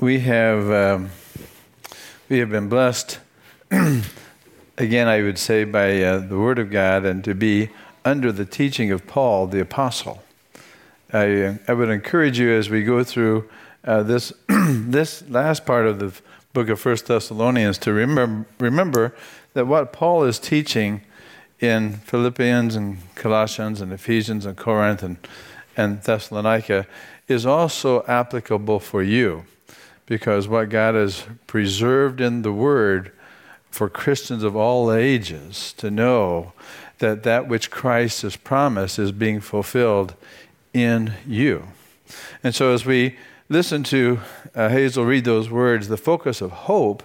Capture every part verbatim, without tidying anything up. we have um, we have been blessed, again, I would say, by uh, the Word of God, and to be under the teaching of Paul the Apostle. I I would encourage you, as we go through uh, this this last part of the book of First Thessalonians, to remember remember that what Paul is teaching in Philippians and Colossians and Ephesians and Corinth and, and Thessalonica is also applicable for you, because what God has preserved in the Word for Christians of all ages to know that that which Christ has promised is being fulfilled in you. And so as we listen to uh, Hazel read those words, the focus of hope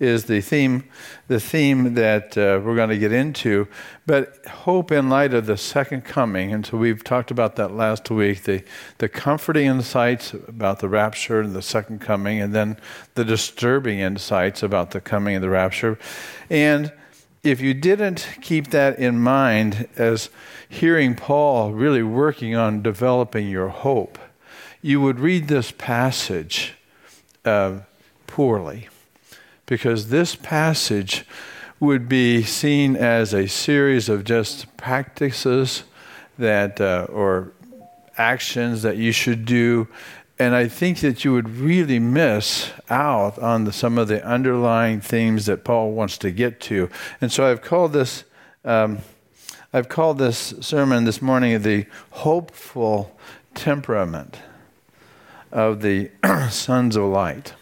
is the theme, the theme that uh, we're going to get into. But hope in light of the second coming, and so we've talked about that last week, the, the comforting insights about the rapture and the second coming, and then the disturbing insights about the coming and the rapture. And if you didn't keep that in mind as hearing Paul really working on developing your hope, you would read this passage uh, poorly. Because this passage would be seen as a series of just practices that uh, or actions that you should do. And I think that you would really miss out on the, some of the underlying themes that Paul wants to get to. And so I've called this um, I've called this sermon this morning the hopeful temperament of the sons of light.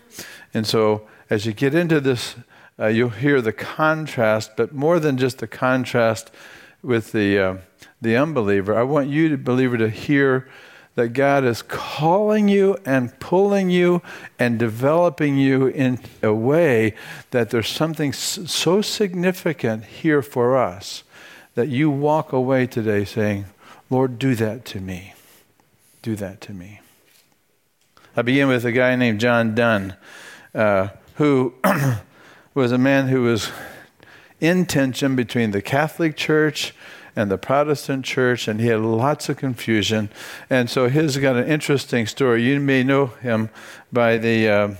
And so as you get into this, uh, you'll hear the contrast, but more than just the contrast with the uh, the unbeliever. I want you, believer, to hear that God is calling you and pulling you and developing you in a way that there's something so significant here for us that you walk away today saying, Lord, do that to me. Do that to me. I begin with a guy named John Donne, uh, who was a man who was in tension between the Catholic Church and the Protestant Church, and he had lots of confusion. And so he's got an interesting story. You may know him by the uh,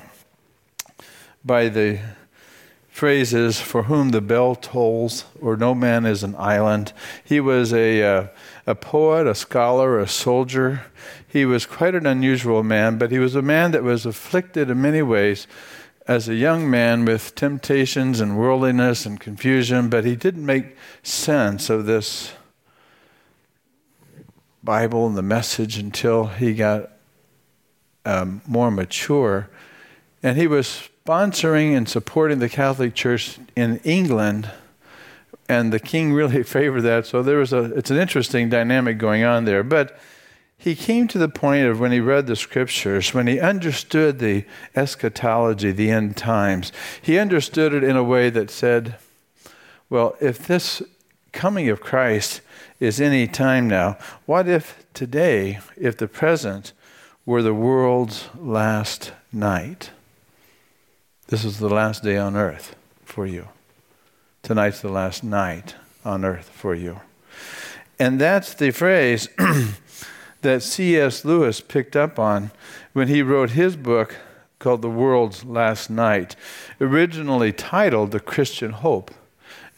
by the phrases, "For whom the bell tolls," or "No man is an island." He was a uh, a poet, a scholar, a soldier. He was quite an unusual man, but he was a man that was afflicted in many ways as a young man with temptations and worldliness and confusion, but he didn't make sense of this Bible and the message until he got um, more mature. And he was sponsoring and supporting the Catholic Church in England, and the king really favored that. So there was a, it's an interesting dynamic going on there. But he came to the point of, when he read the scriptures, when he understood the eschatology, the end times, he understood it in a way that said, well, if this coming of Christ is any time now, what if today, if the present were the world's last night? This is the last day on earth for you. Tonight's the last night on earth for you. And that's the phrase that C S Lewis picked up on when he wrote his book called The World's Last Night, originally titled The Christian Hope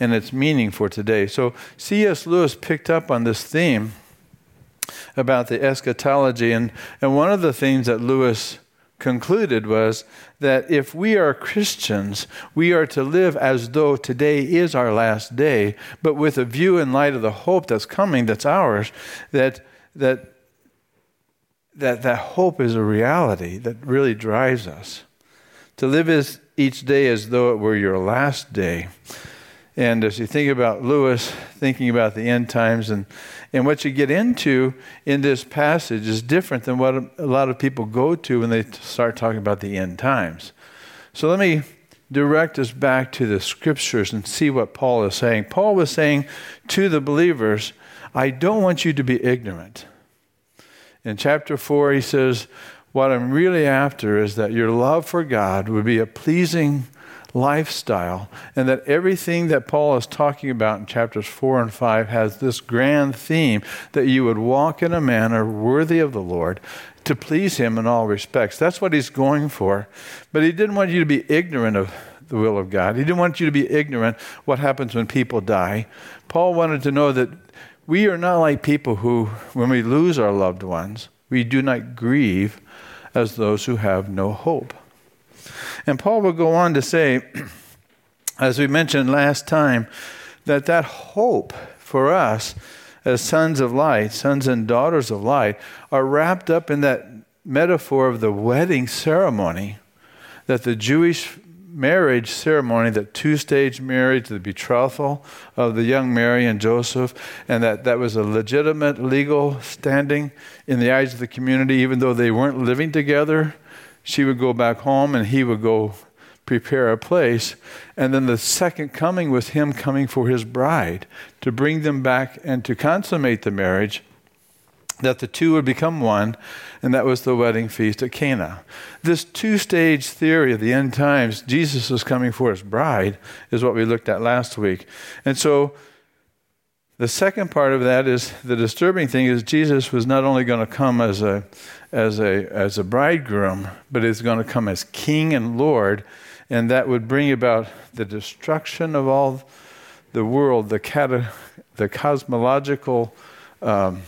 and Its Meaning for Today. So C S Lewis picked up on this theme about the eschatology, and, and one of the things that Lewis concluded was that if we are Christians, we are to live as though today is our last day, but with a view in light of the hope that's coming, that's ours, that that that that hope is a reality that really drives us. To live as each day as though it were your last day. And as you think about Lewis, thinking about the end times, and, and what you get into in this passage is different than what a lot of people go to when they start talking about the end times. So let me direct us back to the scriptures and see what Paul is saying. Paul was saying to the believers, I don't want you to be ignorant. In chapter four, he says, what I'm really after is that your love for God would be a pleasing lifestyle, and that everything that Paul is talking about in chapters four and five has this grand theme that you would walk in a manner worthy of the Lord to please him in all respects. That's what he's going for. But he didn't want you to be ignorant of the will of God. He didn't want you to be ignorant what happens when people die. Paul wanted to know that we are not like people who, when we lose our loved ones, we do not grieve as those who have no hope. And Paul will go on to say, as we mentioned last time, that that hope for us as sons of light, sons and daughters of light, are wrapped up in that metaphor of the wedding ceremony, that the Jewish marriage ceremony, that two-stage marriage, the betrothal of the young Mary and Joseph, and that that was a legitimate legal standing in the eyes of the community, even though they weren't living together. She would go back home and he would go prepare a place. And then the second coming was him coming for his bride to bring them back and to consummate the marriage, that the two would become one. And that was the wedding feast at Cana. This two-stage theory of the end times, Jesus is coming for his bride, is what we looked at last week. And so the second part of that is the disturbing thing is Jesus was not only going to come as a as a as a bridegroom, but is going to come as King and Lord, and that would bring about the destruction of all the world, the cata, the cosmological um,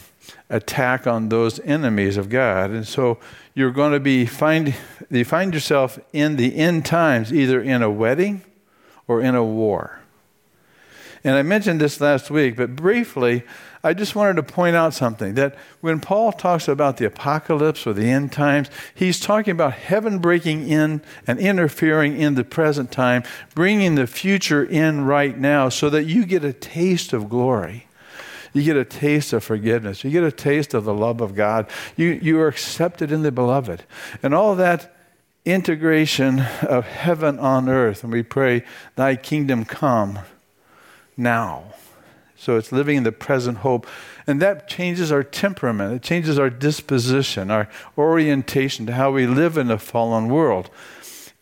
attack on those enemies of God. And so you're going to be find you find yourself in the end times either in a wedding or in a war. And I mentioned this last week, but briefly, I just wanted to point out something, that when Paul talks about the apocalypse or the end times, he's talking about heaven breaking in and interfering in the present time, bringing the future in right now so that you get a taste of glory. You get a taste of forgiveness. You get a taste of the love of God. You, you are accepted in the beloved. And all that integration of heaven on earth, and we pray, thy kingdom come now. So it's living in the present hope. And that changes our temperament. It changes our disposition, our orientation to how we live in a fallen world.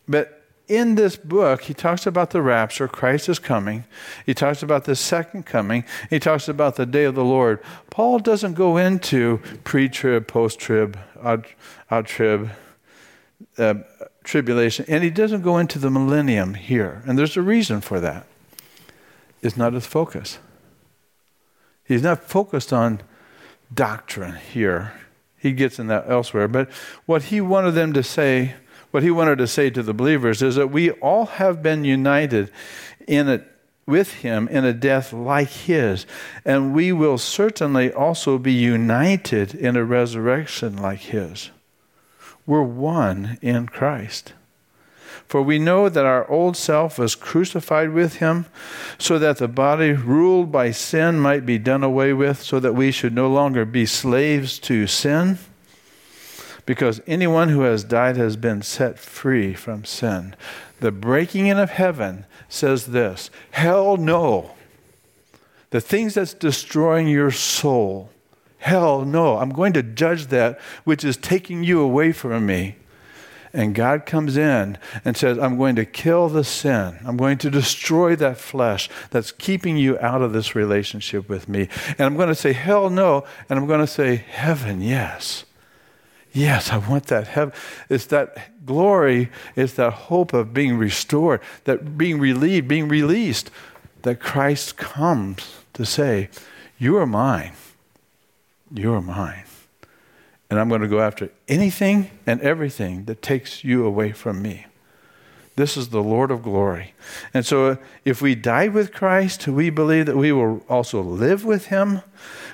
But in this book, he talks about the rapture. Christ is coming. He talks about the second coming. He talks about the day of the Lord. Paul doesn't go into pre-trib, post-trib, out-trib, uh, tribulation. And he doesn't go into the millennium here. And there's a reason for that. Is not his focus. He's not focused on doctrine here. He gets in that elsewhere. But what he wanted them to say, what he wanted to say to the believers is that we all have been united in it with him in a death like his. And we will certainly also be united in a resurrection like his. We're one in Christ. For we know that our old self was crucified with him so that the body ruled by sin might be done away with, so that we should no longer be slaves to sin, because anyone who has died has been set free from sin. The breaking in of heaven says this, hell no. The things that's destroying your soul, hell no. I'm going to judge that which is taking you away from me. And God comes in and says, I'm going to kill the sin. I'm going to destroy that flesh that's keeping you out of this relationship with me. And I'm going to say, hell no. And I'm going to say, heaven, yes. Yes, I want that heaven. It's that glory. It's that hope of being restored, that being relieved, being released, that Christ comes to say, you are mine. You are mine. And I'm going to go after anything and everything that takes you away from me. This is the Lord of glory. And so if we die with Christ, we believe that we will also live with him.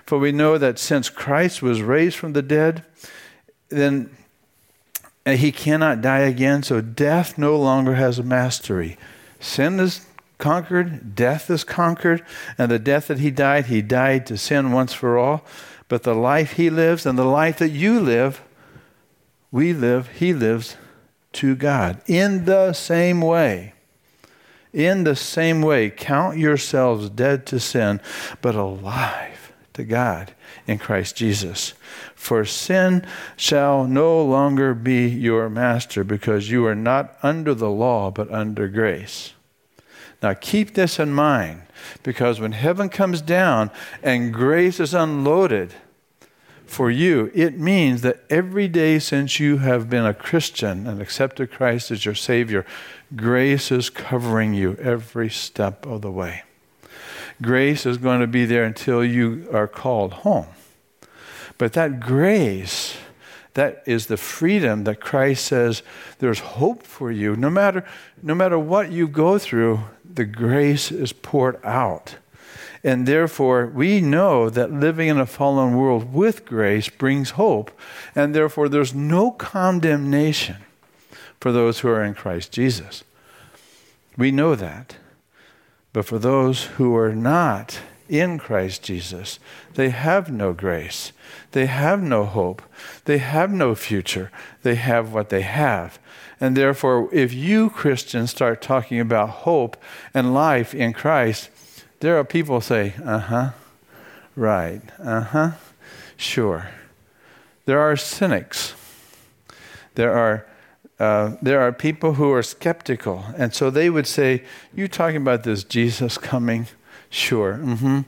For we know that since Christ was raised from the dead, then he cannot die again. So death no longer has a mastery. Sin is conquered. Death is conquered. And the death that he died, he died to sin once for all. But the life he lives and the life that you live, we live, he lives to God. In the same way, in the same way, count yourselves dead to sin, but alive to God in Christ Jesus. For sin shall no longer be your master, because you are not under the law, but under grace. Now keep this in mind, because when heaven comes down and grace is unloaded for you, it means that every day since you have been a Christian and accepted Christ as your Savior, grace is covering you every step of the way. Grace is going to be there until you are called home. But that grace, that is the freedom that Christ says there's hope for you. No matter, no matter what you go through, the grace is poured out. And therefore, we know that living in a fallen world with grace brings hope. And therefore, there's no condemnation for those who are in Christ Jesus. We know that. But for those who are not in Christ Jesus, they have no grace. They have no hope. They have no future. They have what they have. And therefore, if you Christians start talking about hope and life in Christ, there are people who say, uh-huh, right, uh-huh, sure. There are cynics. There are Uh, there are people who are skeptical. And so they would say, you talking about this Jesus coming? Sure. Mm-hmm.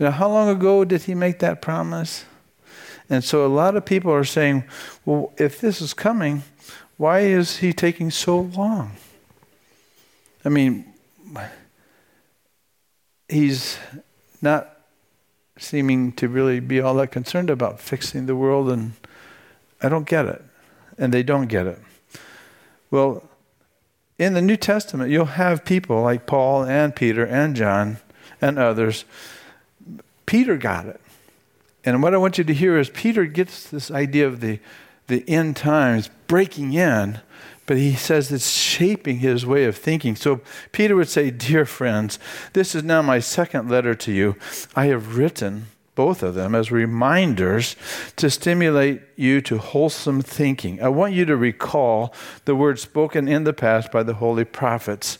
Now, how long ago did he make that promise? And so a lot of people are saying, well, if this is coming, why is he taking so long? I mean, he's not seeming to really be all that concerned about fixing the world, and I don't get it. And they don't get it. Well, in the New Testament, you'll have people like Paul and Peter and John and others. Peter got it. And what I want you to hear is Peter gets this idea of the, the end times breaking in, but he says it's shaping his way of thinking. So Peter would say, dear friends, this is now my second letter to you. I have written both of them as reminders to stimulate you to wholesome thinking. I want you to recall the words spoken in the past by the holy prophets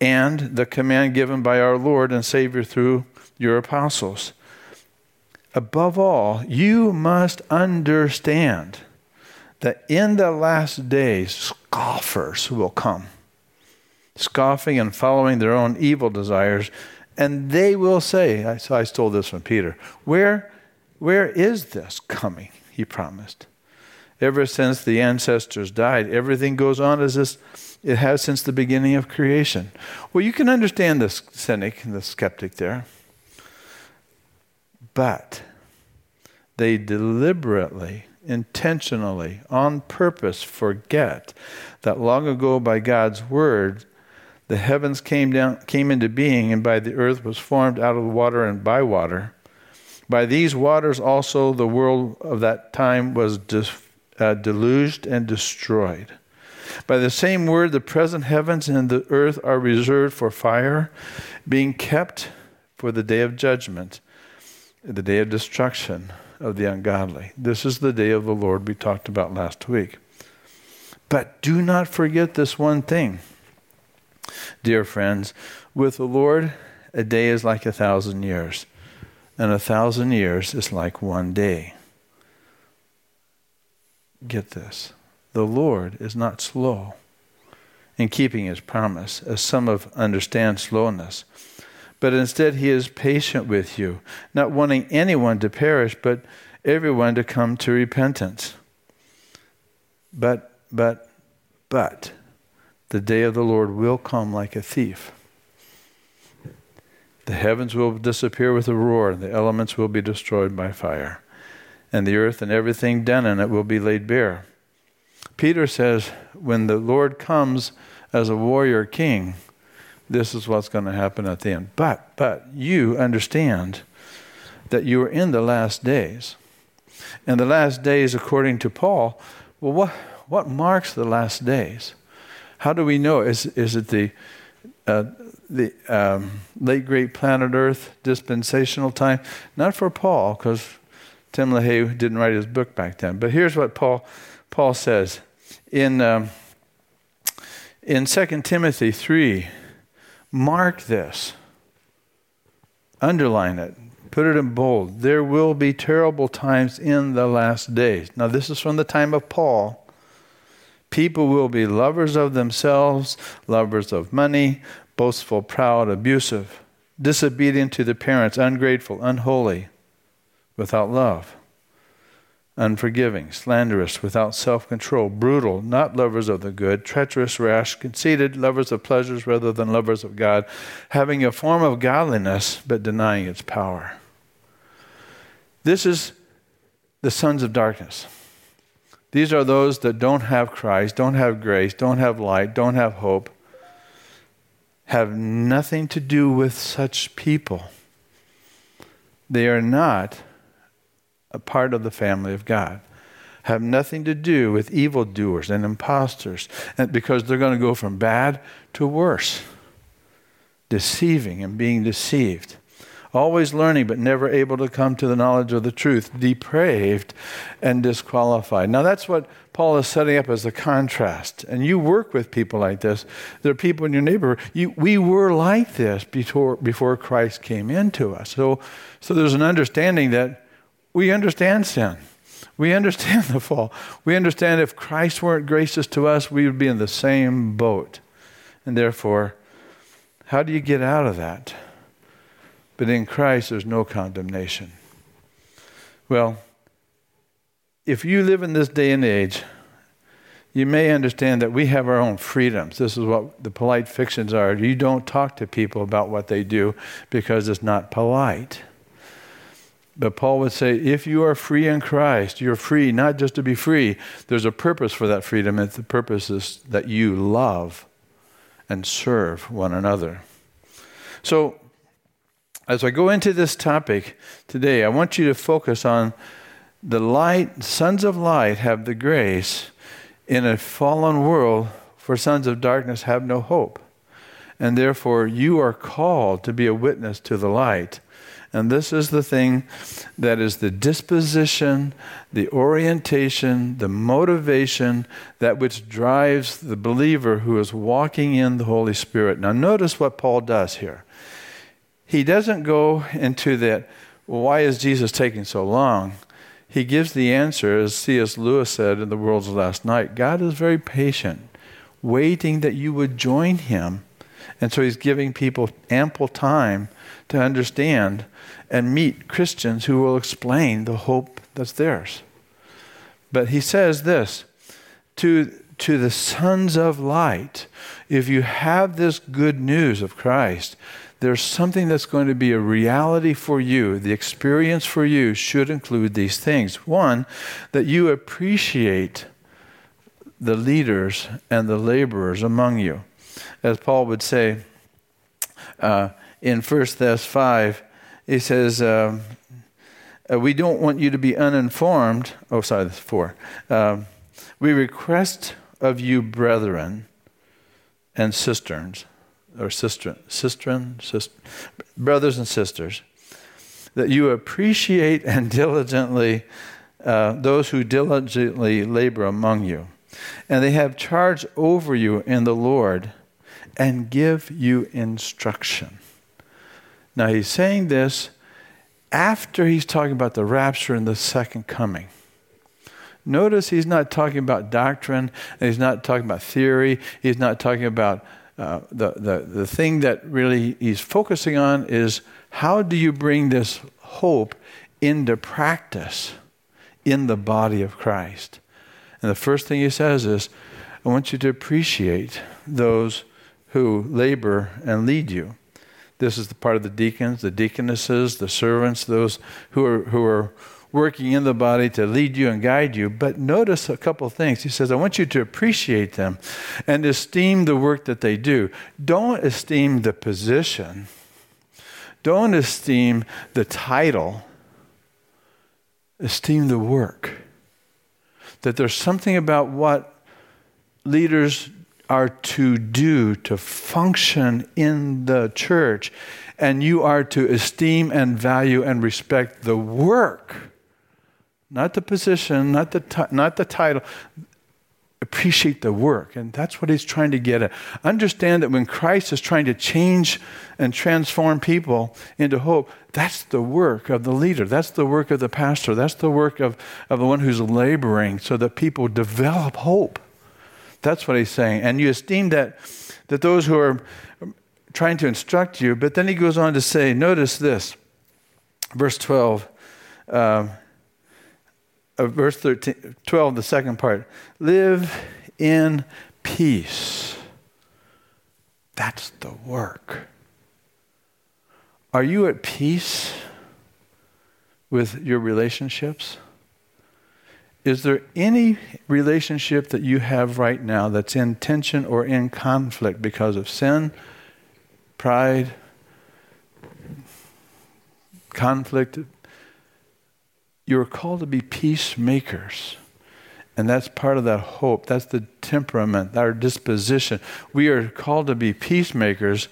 and the command given by our Lord and Savior through your apostles. Above all, you must understand that in the last days, scoffers will come, scoffing and following their own evil desires. And they will say, so I stole this from Peter, where, where is this coming, he promised. Ever since the ancestors died, everything goes on as this, it has since the beginning of creation. Well, you can understand the cynic and the skeptic there. But they deliberately, intentionally, on purpose forget that long ago by God's word, the heavens came down, came into being, and by the earth was formed out of water and by water. By these waters also the world of that time was de- uh, deluged and destroyed. By the same word, the present heavens and the earth are reserved for fire, being kept for the day of judgment, the day of destruction of the ungodly. This is the day of the Lord we talked about last week. But do not forget this one thing. Dear friends, with the Lord, a day is like a thousand years, and a thousand years is like one day. Get this. The Lord is not slow in keeping his promise, as some of understand slowness, but instead he is patient with you, not wanting anyone to perish, but everyone to come to repentance. But, but, but... the day of the Lord will come like a thief. The heavens will disappear with a roar, and the elements will be destroyed by fire, and the earth and everything done in it will be laid bare. Peter says, when the Lord comes as a warrior king, this is what's going to happen at the end. But, but you understand that you are in the last days. And the last days, according to Paul, well, what, what marks the last days? How do we know? Is is it the uh, the um, late great planet Earth dispensational time? Not for Paul, because Tim LaHaye didn't write his book back then. But here's what Paul Paul says in um, in Second Timothy three. Mark this, underline it, Put it in bold. There will be terrible times in the last days. Now, this is from the time of Paul. People will be lovers of themselves, lovers of money, boastful, proud, abusive, disobedient to the parents, ungrateful, unholy, without love, unforgiving, slanderous, without self-control, brutal, not lovers of the good, treacherous, rash, conceited, lovers of pleasures rather than lovers of God, having a form of godliness but denying its power. This is the sons of darkness. These are those that don't have Christ, don't have grace, don't have light, don't have hope, have nothing to do with such people. They are not a part of the family of God, have nothing to do with evildoers and imposters, and because they're going to go from bad to worse, deceiving and being deceived, always learning but never able to come to the knowledge of the truth, depraved and disqualified. Now that's what Paul is setting up as a contrast. And you work with people like this. There are people in your neighborhood. You, we were like this before before Christ came into us. So, so there's an understanding that we understand sin. We understand the fall. We understand if Christ weren't gracious to us, we would be in the same boat. And therefore, how do you get out of that? But in Christ, there's no condemnation. Well, if you live in this day and age, you may understand that we have our own freedoms. This is what the polite fictions are. You don't talk to people about what they do because it's not polite. But Paul would say, if you are free in Christ, you're free not just to be free. There's a purpose for that freedom, and the purpose is that you love and serve one another. So, as I go into this topic today, I want you to focus on the light. Sons of light have the grace in a fallen world, for sons of darkness have no hope. And therefore, you are called to be a witness to the light. And this is the thing that is the disposition, the orientation, the motivation, that which drives the believer who is walking in the Holy Spirit. Now, notice what Paul does here. He doesn't go into that, well, why is Jesus taking so long? He gives the answer, as C S Lewis said in The World's Last Night, God is very patient, waiting that you would join him. And so he's giving people ample time to understand and meet Christians who will explain the hope that's theirs. But he says this, to, to the sons of light, if you have this good news of Christ, there's something that's going to be a reality for you. The experience for you should include these things. One, that you appreciate the leaders and the laborers among you. As Paul would say uh, in First Thessalonians five, he says, uh, we don't want you to be uninformed. Oh, sorry, that's four. Uh, we request of you, brethren and cisterns, or sister, sistren, sister, brothers and sisters, that you appreciate and diligently uh, those who diligently labor among you. And they have charge over you in the Lord and give you instruction. Now he's saying this after he's talking about the rapture and the second coming. Notice he's not talking about doctrine, and he's not talking about theory, he's not talking about Uh, the, the, the thing that really he's focusing on is how do you bring this hope into practice in the body of Christ? And the first thing he says is, I want you to appreciate those who labor and lead you. This is the part of the deacons, the deaconesses, the servants, those who are who are working in the body to lead you and guide you. But notice a couple of things. He says, I want you to appreciate them and esteem the work that they do. Don't esteem the position. Don't esteem the title. Esteem the work. That there's something about what leaders are to do to function in the church, and you are to esteem and value and respect the work. Not the position, not the t- not the title. appreciate the work. And that's what he's trying to get at. Understand that when Christ is trying to change and transform people into hope, that's the work of the leader. That's the work of the pastor. That's the work of, of the one who's laboring so that people develop hope. That's what he's saying. And you esteem that that those who are trying to instruct you. But then he goes on to say, notice this, verse twelve, um, uh, verse thirteen, twelve, the second part. Live in peace. That's the work. Are you at peace with your relationships? Is there any relationship that you have right now that's in tension or in conflict because of sin, pride, conflict? You're called to be peacemakers. And that's part of that hope. That's the temperament, our disposition. We are called to be peacemakers,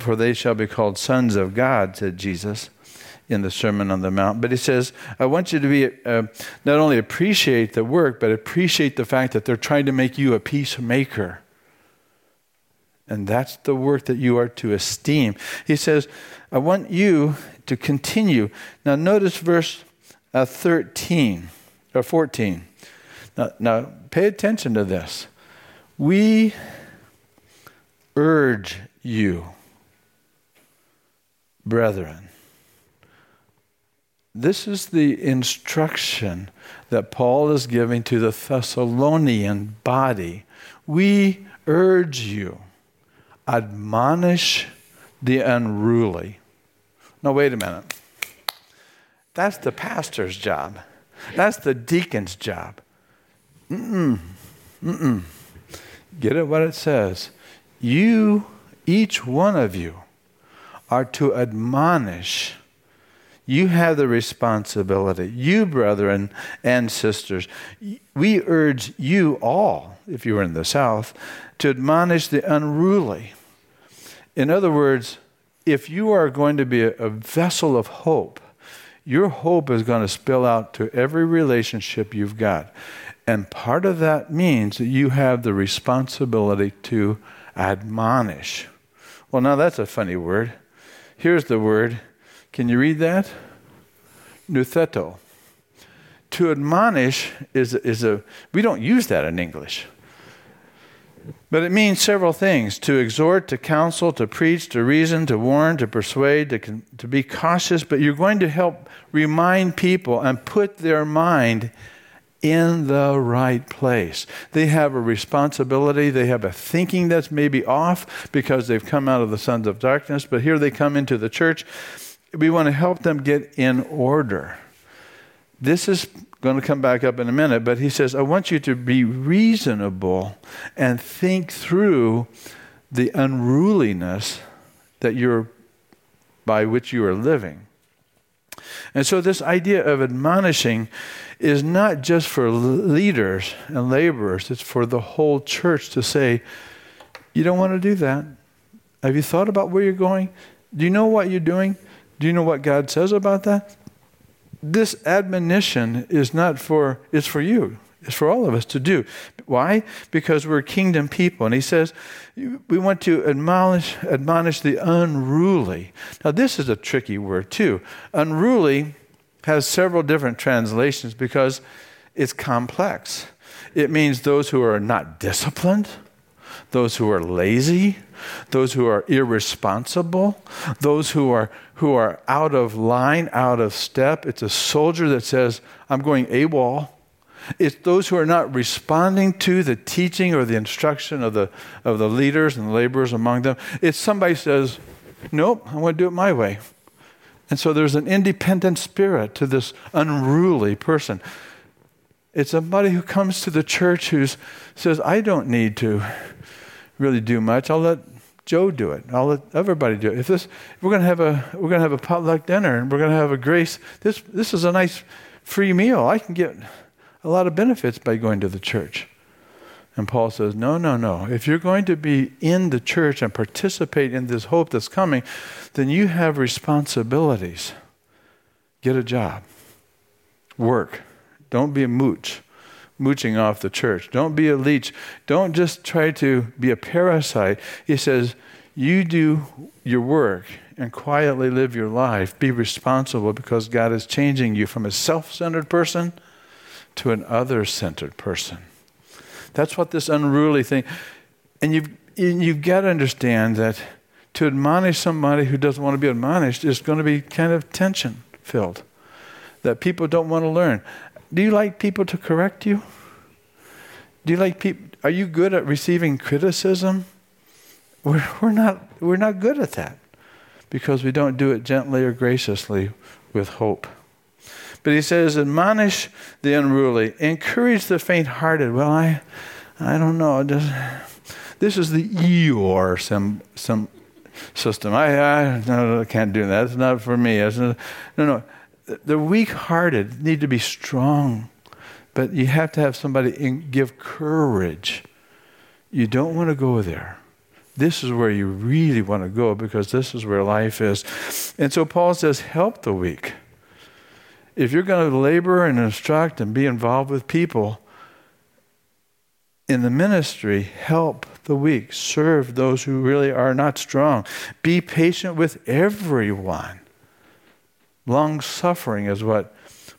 for they shall be called sons of God, said Jesus in the Sermon on the Mount. But he says, I want you to be uh, not only appreciate the work, but appreciate the fact that they're trying to make you a peacemaker. And that's the work that you are to esteem. He says, I want you to continue. Now notice verse uh, thirteen or fourteen. Now, now pay attention to this. We urge you, brethren. This is the instruction that Paul is giving to the Thessalonian body. We urge you, admonish the unruly. Now, wait a minute. That's the pastor's job. That's the deacon's job. Mm-mm. Mm-mm. Get it what it says. You, each one of you, are to admonish. You have the responsibility. You, brethren and sisters, we urge you all, if you were in the South, to admonish the unruly. In other words, if you are going to be a, a vessel of hope, your hope is going to spill out to every relationship you've got. And part of that means that you have the responsibility to admonish. Well, now that's a funny word. Here's the word. Can you read that? Nutheto. To admonish is, is a, we don't use that in English. But it means several things. To exhort, to counsel, to preach, to reason, to warn, to persuade, to, to be cautious. But you're going to help remind people and put their mind in the right place. They have a responsibility. They have a thinking that's maybe off because they've come out of the sons of darkness. But here they come into the church. We want to help them get in order. This is going to come back up in a minute, but he says, I want you to be reasonable and think through the unruliness that you're, by which you are living. And so this idea of admonishing is not just for leaders and laborers. It's for the whole church to say, you don't want to do that. Have you thought about where you're going? Do you know what you're doing? Do you know what God says about that? This admonition is not for, it's for you. It's for all of us to do. Why? Because we're kingdom people. And he says, we want to admonish, admonish the unruly. Now, this is a tricky word too. Unruly has several different translations because it's complex. It means those who are not disciplined, those who are lazy, those who are irresponsible, those who are who are out of line, out of step. It's a soldier that says, I'm going AWOL. It's those who are not responding to the teaching or the instruction of the of the leaders and the laborers among them. It's somebody says, nope, I'm going to do it my way. And so there's an independent spirit to this unruly person. It's somebody who comes to the church who says, I don't need to really do much. I'll let Joe do it. I'll let everybody do it. If this, if we're gonna have a we're gonna have a potluck dinner and we're gonna have a grace. This this is a nice free meal. I can get a lot of benefits by going to the church. And Paul says, no, no, no. If you're going to be in the church and participate in this hope that's coming, then you have responsibilities. Get a job. Work. Don't be a mooch. mooching off the church. Don't be a leech. Don't just try to be a parasite. He says, you do your work and quietly live your life. Be responsible, because God is changing you from a self-centered person to an other-centered person. That's what this unruly thing, and you've, you've got to understand that to admonish somebody who doesn't want to be admonished is going to be kind of tension-filled, that people don't want to learn. Do you like people to correct you? Do you like people, are you good at receiving criticism? We're, we're not, we're not good at that, because we don't do it gently or graciously with hope. But he says, admonish the unruly, encourage the faint-hearted. Well, I I don't know. Just, this is the Eeyore some, some system. I, I no, no, can't do that. It's not for me. It's not, no, no. The weak-hearted need to be strong, but you have to have somebody in, give courage. You don't want to go there. This is where you really want to go, because this is where life is. And so Paul says, help the weak. If you're going to labor and instruct and be involved with people in the ministry, help the weak. Serve those who really are not strong. Be patient with everyone. Long-suffering is what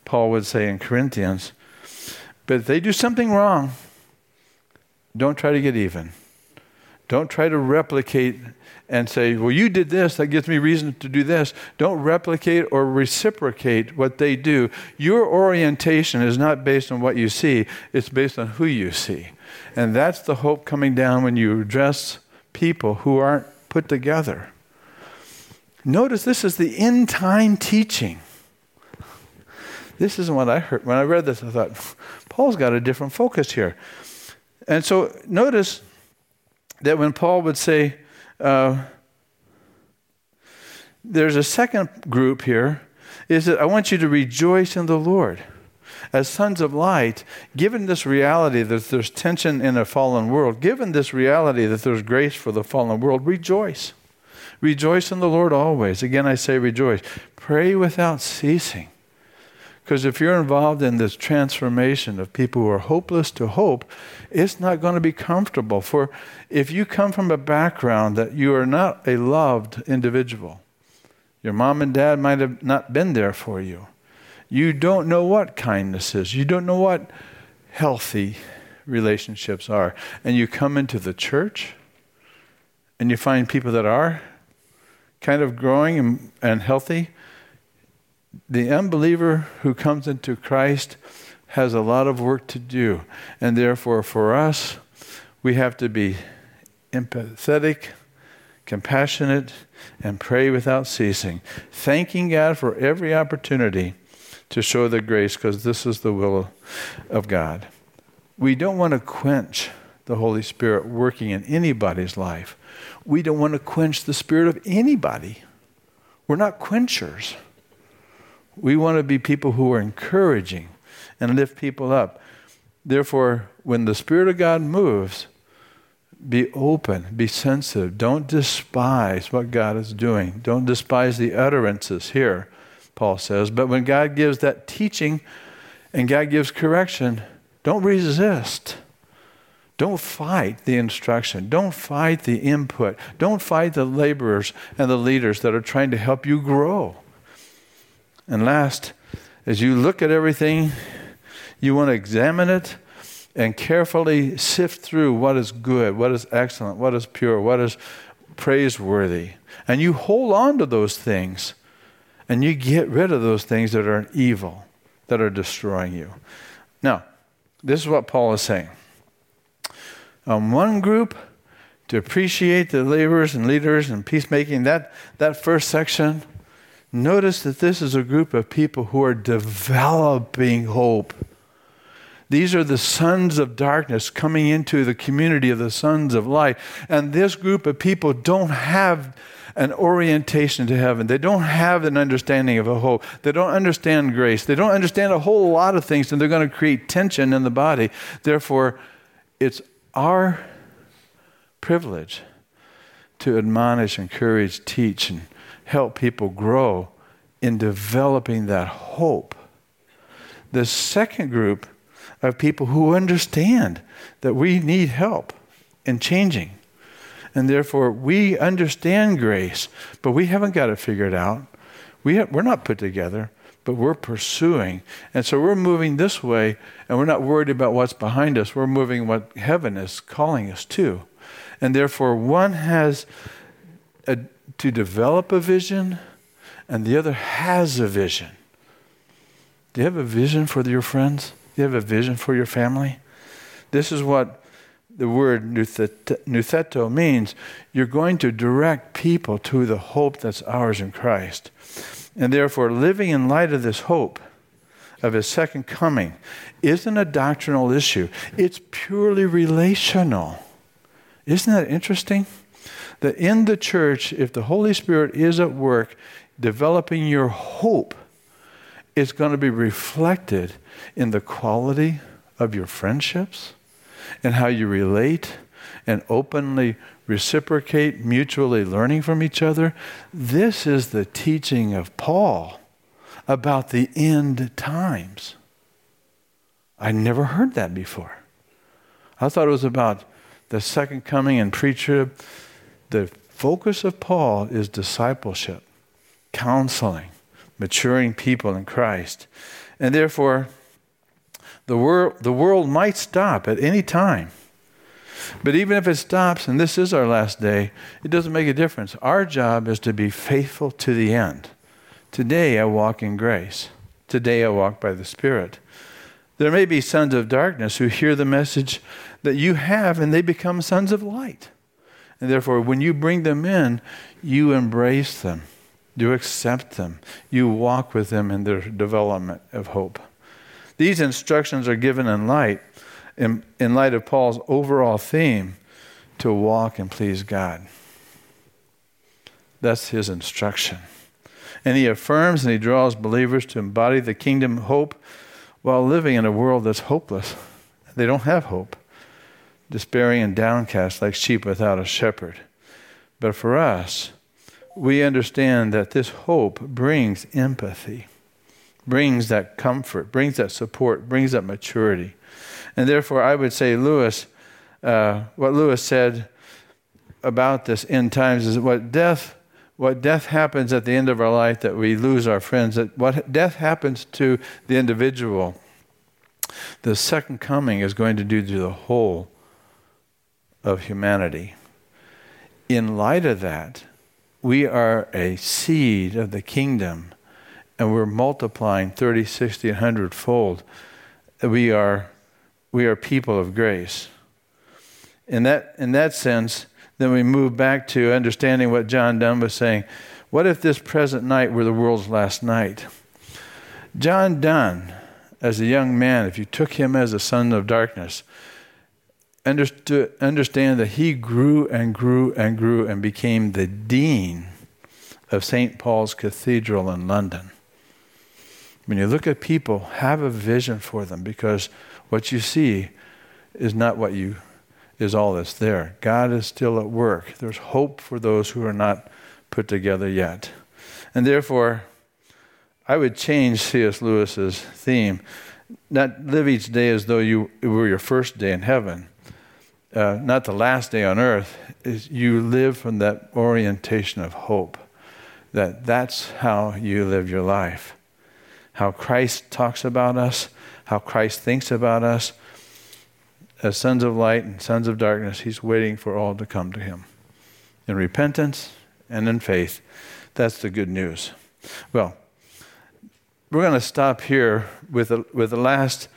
Paul would say in Corinthians. But if they do something wrong, don't try to get even. Don't try to replicate and say, well, you did this, that gives me reason to do this. Don't replicate or reciprocate what they do. Your orientation is not based on what you see. It's based on who you see. And that's the hope coming down when you address people who aren't put together. Notice this is the end time teaching. This isn't what I heard. When I read this, I thought, Paul's got a different focus here. And so notice that when Paul would say, uh, there's a second group here, is that I want you to rejoice in the Lord. As sons of light, given this reality that there's tension in a fallen world, given this reality that there's grace for the fallen world, rejoice. Rejoice in the Lord always. Again, I say rejoice. Pray without ceasing. Because if you're involved in this transformation of people who are hopeless to hope, it's not going to be comfortable. For if you come from a background that you are not a loved individual, your mom and dad might have not been there for you. You don't know what kindness is. You don't know what healthy relationships are. And you come into the church and you find people that are kind of growing and, and healthy. The unbeliever who comes into Christ has a lot of work to do. And therefore, for us, we have to be empathetic, compassionate, and pray without ceasing, thanking God for every opportunity to show the grace, because this is the will of God. We don't want to quench the Holy Spirit working in anybody's life. We don't want to quench the spirit of anybody. We're not quenchers. We want to be people who are encouraging and lift people up. Therefore, when the Spirit of God moves, be open, be sensitive. Don't despise what God is doing. Don't despise the utterances here, Paul says. But when God gives that teaching and God gives correction, don't resist. Don't fight the instruction. Don't fight the input. Don't fight the laborers and the leaders that are trying to help you grow. And last, as you look at everything, you want to examine it and carefully sift through what is good, what is excellent, what is pure, what is praiseworthy. And you hold on to those things, and you get rid of those things that are evil, that are destroying you. Now, this is what Paul is saying. On one group, to appreciate the laborers and leaders and peacemaking, that, that first section. Notice that this is a group of people who are developing hope. These are the sons of darkness coming into the community of the sons of light. And this group of people don't have an orientation to heaven. They don't have an understanding of a hope. They don't understand grace. They don't understand a whole lot of things, and they're going to create tension in the body. Therefore, it's our privilege to admonish, encourage, teach, and help people grow in developing that hope. The second group of people who understand that we need help in changing. And therefore, we understand grace, but we haven't got it figured out. We ha- we're not put together, but we're pursuing. And so we're moving this way, and we're not worried about what's behind us. We're moving what heaven is calling us to. And therefore, one has a, to develop a vision, and the other has a vision. Do you have a vision for your friends? Do you have a vision for your family? This is what the word nutheto means. You're going to direct people to the hope that's ours in Christ. And therefore, living in light of this hope of his second coming isn't a doctrinal issue. It's purely relational. Isn't that interesting? That in the church, if the Holy Spirit is at work developing your hope, it's going to be reflected in the quality of your friendships and how you relate and openly reciprocate, mutually learning from each other. This is the teaching of Paul about the end times. I never heard that before. I thought it was about the second coming and pre-trib. The focus of Paul is discipleship, counseling, maturing people in Christ. And therefore, the world the world might stop at any time. But even if it stops, and this is our last day, it doesn't make a difference. Our job is to be faithful to the end. Today I walk in grace. Today I walk by the Spirit. There may be sons of darkness who hear the message that you have, and they become sons of light. And therefore, when you bring them in, you embrace them. You accept them. You walk with them in their development of hope. These instructions are given in light, in, in light of Paul's overall theme, to walk and please God. That's his instruction. And he affirms and he draws believers to embody the kingdom hope while living in a world that's hopeless. They don't have hope. Despairing and downcast like sheep without a shepherd. But for us, we understand that this hope brings empathy, brings that comfort, brings that support, brings that maturity. And therefore, I would say Lewis, uh, what Lewis said about this end times is what death, what death happens at the end of our life, that we lose our friends, that what death happens to the individual, the second coming is going to do to the whole of humanity. In light of that, we are a seed of the kingdom, and we're multiplying thirty, sixty, one hundred fold. We are, we are people of grace. In that, in that sense, then we move back to understanding what John Donne was saying. What if this present night were the world's last night? John Donne, as a young man, if you took him as a son of darkness, Understood, understand that he grew and grew and grew and became the dean of Saint Paul's Cathedral in London. When you look at people, have a vision for them, because what you see is not what you is all that's there. God is still at work. There's hope for those who are not put together yet. And therefore, I would change C S Lewis's theme, not live each day as though you it were your first day in heaven. Uh, not the last day on earth, is you live from that orientation of hope, that that's how you live your life. How Christ talks about us, how Christ thinks about us. As sons of light and sons of darkness, he's waiting for all to come to him. In repentance and in faith, that's the good news. Well, we're going to stop here with the, with the last...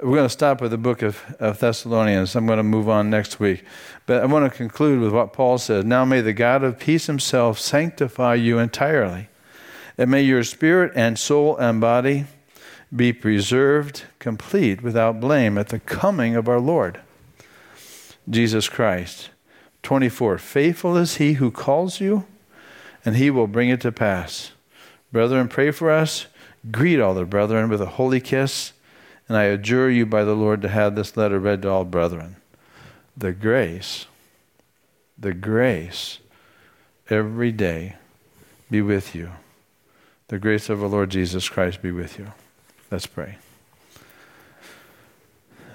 We're going to stop with the book of, of Thessalonians. I'm going to move on next week. But I want to conclude with what Paul says. Now may the God of peace himself sanctify you entirely. And may your spirit and soul and body be preserved complete without blame at the coming of our Lord Jesus Christ. twenty-four, faithful is he who calls you, and he will bring it to pass. Brethren, pray for us. Greet all the brethren with a holy kiss. And I adjure you by the Lord to have this letter read to all brethren. The grace, the grace every day be with you. The grace of our Lord Jesus Christ be with you. Let's pray.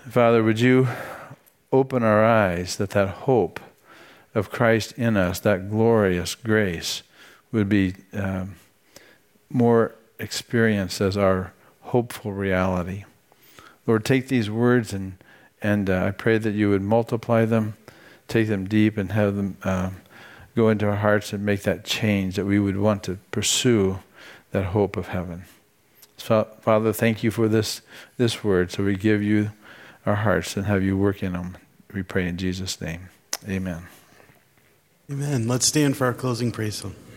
Father, would you open our eyes that that hope of Christ in us, that glorious grace, would be um, more experienced as our hopeful reality. Lord, take these words and and uh, I pray that you would multiply them, take them deep and have them uh, go into our hearts and make that change that we would want to pursue that hope of heaven. So, Father, thank you for this this word. So we give you our hearts and have you work in them. We pray in Jesus' name. Amen. Amen. Let's stand for our closing praise song.